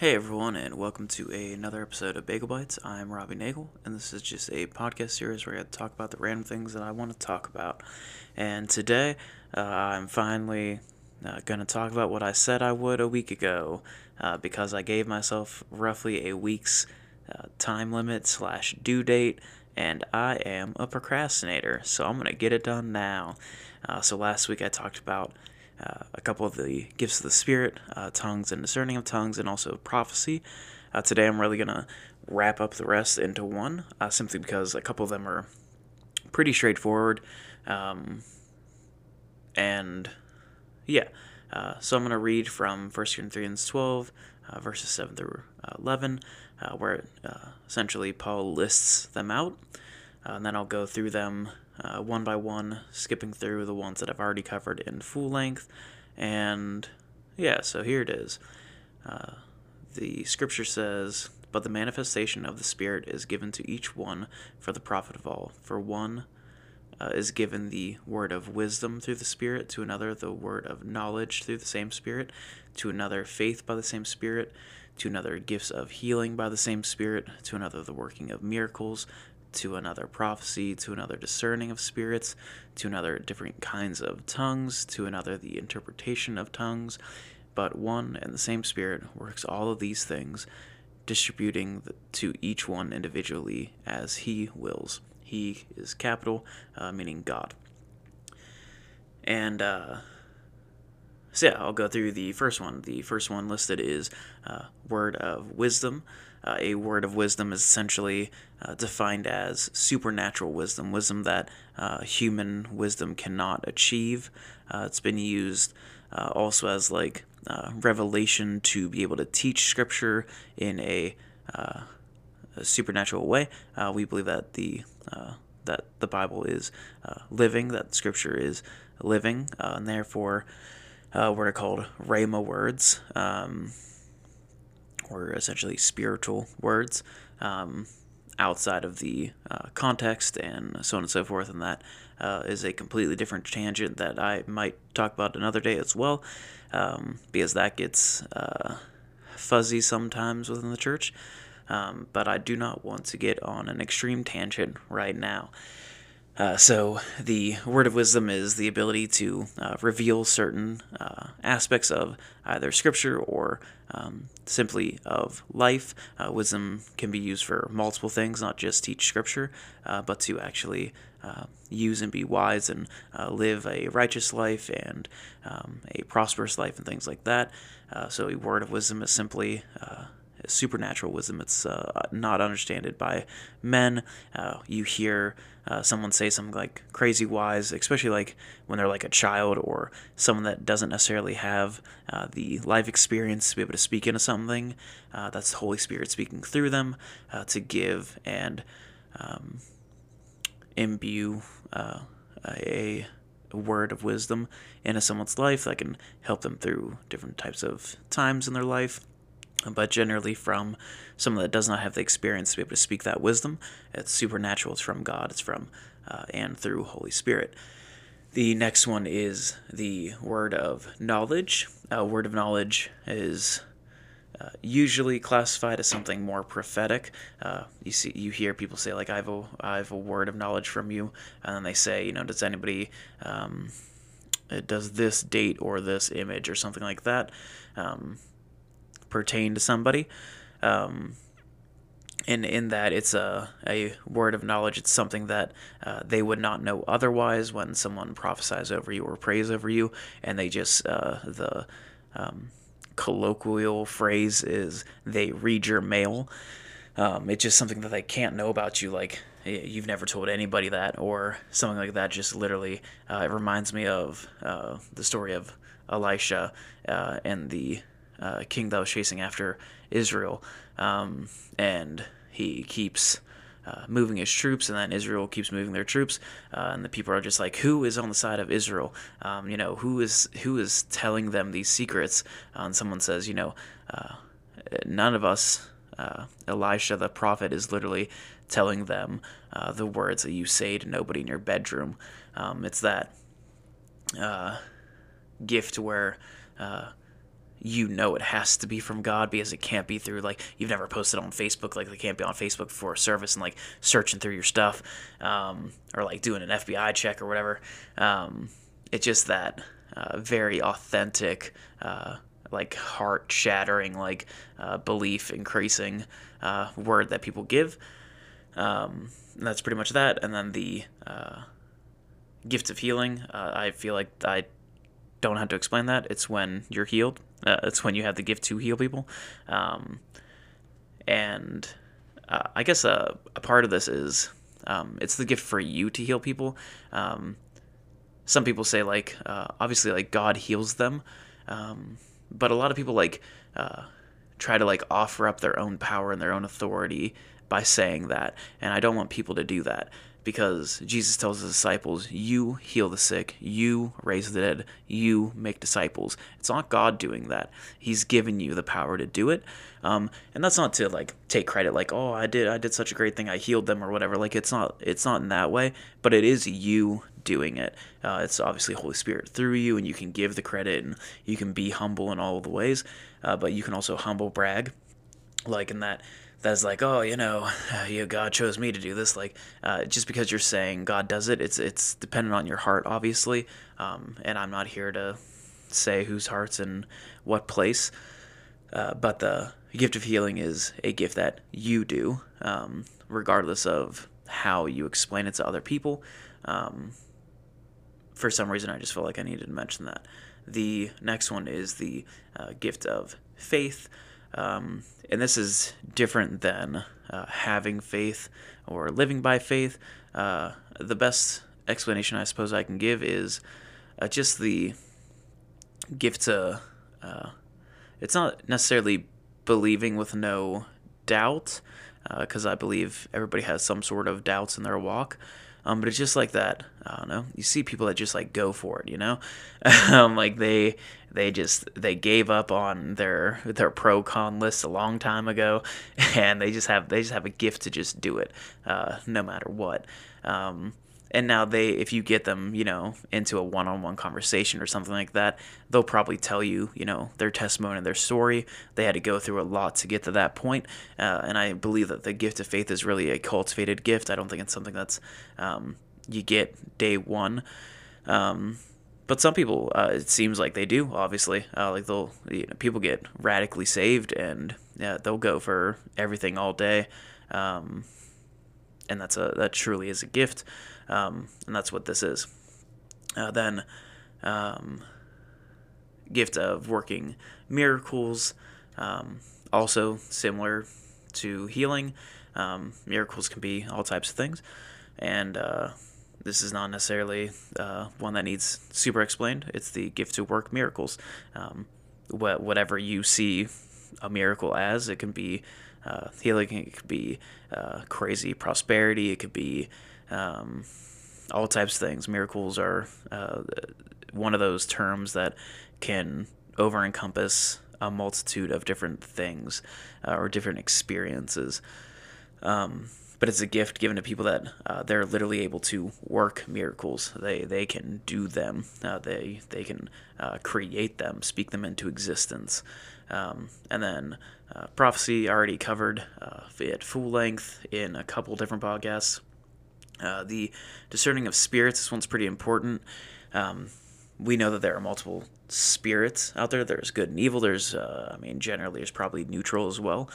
Hey everyone, and welcome to another episode of Bagel Bites. I'm Robbie Nagel, and this is just a podcast series where I get to talk about the random things that I want to talk about. And today, I'm finally going to talk about what I said I would a week ago, because I gave myself roughly a week's time limit / due date, and I am a procrastinator, so I'm going to get it done now. So last week I talked about a couple of the gifts of the Spirit, tongues and discerning of tongues, and also prophecy. Today I'm really going to wrap up the rest into one, simply because a couple of them are pretty straightforward. So I'm going to read from 1 Corinthians 12, verses 7 through 11, where essentially Paul lists them out, and then I'll go through them one by one, skipping through the ones that I've already covered in full length. And yeah, so here it is. The scripture says, "But the manifestation of the Spirit is given to each one for the profit of all. For one is given the word of wisdom through the Spirit, to another the word of knowledge through the same Spirit, to another faith by the same Spirit, to another gifts of healing by the same Spirit, to another the working of miracles, to another prophecy, to another discerning of spirits, to another different kinds of tongues, to another the interpretation of tongues. But one and the same Spirit works all of these things, distributing to each one individually as he wills." He is capital, meaning God. And I'll go through the first one. The first one listed is word of wisdom. A word of wisdom is essentially defined as supernatural wisdom, wisdom that human wisdom cannot achieve. It's been used also as like revelation to be able to teach Scripture in a supernatural way. We believe that the Bible is living, that Scripture is living, and therefore we're called Rhema words, or essentially spiritual words, outside of the context and so on and so forth, and that is a completely different tangent that I might talk about another day as well, because that gets fuzzy sometimes within the church, but I do not want to get on an extreme tangent right now. So the word of wisdom is the ability to reveal certain aspects of either Scripture or simply of life. Wisdom can be used for multiple things, not just teach Scripture, but to actually use and be wise and live a righteous life and a prosperous life and things like that. So a word of wisdom is simply supernatural wisdom. It's not understood by men. You hear someone say something like crazy wise, especially like when they're like a child or someone that doesn't necessarily have the life experience to be able to speak into something. That's the Holy Spirit speaking through them to give and imbue a word of wisdom into someone's life that can help them through different types of times in their life. But generally from someone that does not have the experience to be able to speak that wisdom. It's supernatural, it's from God, it's from and through Holy Spirit. The next one is the word of knowledge. Word of knowledge is usually classified as something more prophetic. You hear people say, like, I have a word of knowledge from you, and then they say, you know, does anybody... does this date or this image or something like that pertain to somebody, and in that it's a word of knowledge. It's something that they would not know otherwise. When someone prophesies over you or prays over you, and they just the colloquial phrase is they read your mail. It's just something that they can't know about you, like you've never told anybody that or something like that. Just literally, it reminds me of the story of Elisha and the king that was chasing after Israel, and he keeps moving his troops, and then Israel keeps moving their troops, and the people are just like, who is on the side of Israel? You know, who is telling them these secrets? And someone says, you know, none of us. Elisha the prophet is literally telling them the words that you say to nobody in your bedroom. It's that gift where you know it has to be from God, because it can't be through, like, you've never posted on Facebook. Like, they can't be on Facebook before a service and, like, searching through your stuff, or, like, doing an FBI check or whatever. It's just that very authentic, like, heart-shattering, like, belief-increasing word that people give. And that's pretty much that. And then the gift of healing, I feel like I don't have to explain that. It's when you're healed. It's when you have the gift to heal people. I guess a part of this is it's the gift for you to heal people. Some people say, like, obviously, like, God heals them. But a lot of people, like, try to, like, offer up their own power and their own authority by saying that. And I don't want people to do that, because Jesus tells his disciples, you heal the sick, you raise the dead, you make disciples. It's not God doing that. He's given you the power to do it. And that's not to, like, take credit, like, oh, I did such a great thing, I healed them or whatever. Like, it's not in that way, but it is you doing it. It's obviously Holy Spirit through you, and you can give the credit, and you can be humble in all the ways, but you can also humble brag, like, in that. That's like, oh, you know, God chose me to do this. Like, just because you're saying God does it, it's dependent on your heart, obviously. And I'm not here to say whose heart's in what place. But the gift of healing is a gift that you do, regardless of how you explain it to other people. For some reason, I just felt like I needed to mention that. The next one is the gift of faith. And this is different than having faith or living by faith. The best explanation I suppose I can give is just the gift to, it's not necessarily believing with no doubt, because I believe everybody has some sort of doubts in their walk. But it's just like that, I don't know, you see people that just, like, go for it, you know, like, they gave up on their pro-con list a long time ago, and they just have a gift to just do it, no matter what, and now if you get them, you know, into a one-on-one conversation or something like that, they'll probably tell you, you know, their testimony and their story. They had to go through a lot to get to that point. And I believe that the gift of faith is really a cultivated gift. I don't think it's something that's you get day one. But some people, it seems like they do, obviously. Like, people get radically saved, and yeah, they'll go for everything all day. And that truly is a gift. And that's what this is. Then, gift of working miracles, also similar to healing. Miracles can be all types of things. And this is not necessarily one that needs super explained. It's the gift to work miracles. Whatever you see a miracle as, it can be healing, it could be crazy prosperity, it could be all types of things. Miracles are one of those terms that can over-encompass a multitude of different things or different experiences. But it's a gift given to people that they're literally able to work miracles. They can do them. They can create them, speak them into existence. And then prophecy, already covered at full length in a couple different podcasts. The discerning of spirits, this one's pretty important. We know that there are multiple spirits out there. There's good and evil. There's, generally there's probably neutral as well.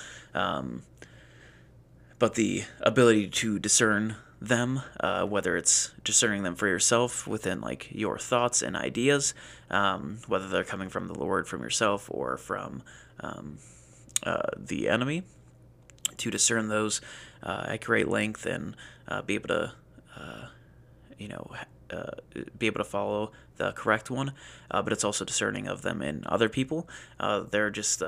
But the ability to discern them, whether it's discerning them for yourself within, like, your thoughts and ideas, whether they're coming from the Lord, from yourself, or from the enemy, to discern those at great length and be able to, be able to follow the correct one. But it's also discerning of them in other people. They're just,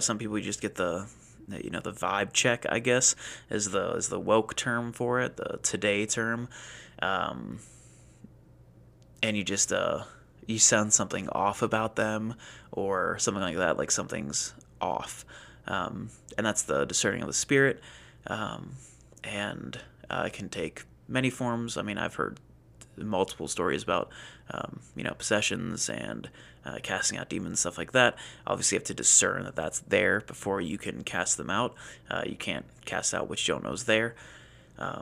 some people you just get the vibe check, I guess, is the woke term for it, the today term. And you just, you sound something off about them or something like that, like something's off. And that's the discerning of the spirit. And it can take many forms. I've heard multiple stories about, possessions and casting out demons, stuff like that. Obviously, you have to discern that that's there before you can cast them out. You can't cast out what you don't know is there. And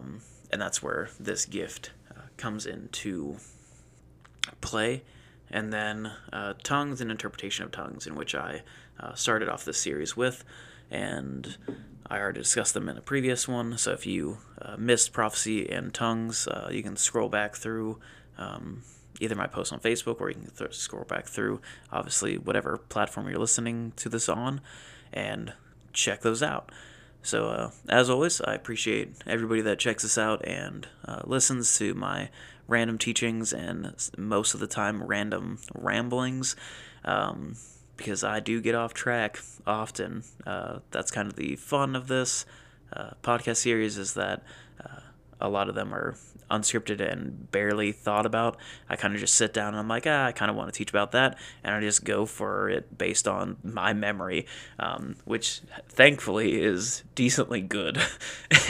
that's where this gift comes into play. And then tongues and interpretation of tongues, in which I started off this series with, and I already discussed them in a previous one. So if you missed prophecy and tongues, you can scroll back through either my post on Facebook, or you can scroll back through, obviously, whatever platform you're listening to this on, and check those out. So as always, I appreciate everybody that checks us out and listens to my random teachings and most of the time random ramblings, because I do get off track often. That's kind of the fun of this podcast series, is that a lot of them are unscripted and barely thought about. I kind of just sit down and I'm like, I kind of want to teach about that, and I just go for it based on my memory, which thankfully is decently good,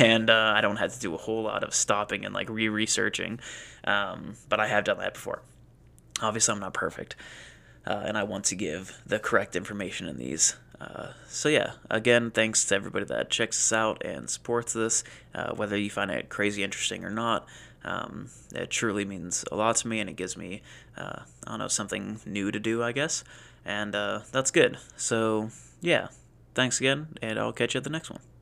and I don't have to do a whole lot of stopping and like re-researching, but I have done that before. Obviously, I'm not perfect, and I want to give the correct information in these. So yeah, again, thanks to everybody that checks us out and supports this, whether you find it crazy interesting or not. It truly means a lot to me, and it gives me, something new to do, I guess, and that's good. So yeah, thanks again, and I'll catch you at the next one.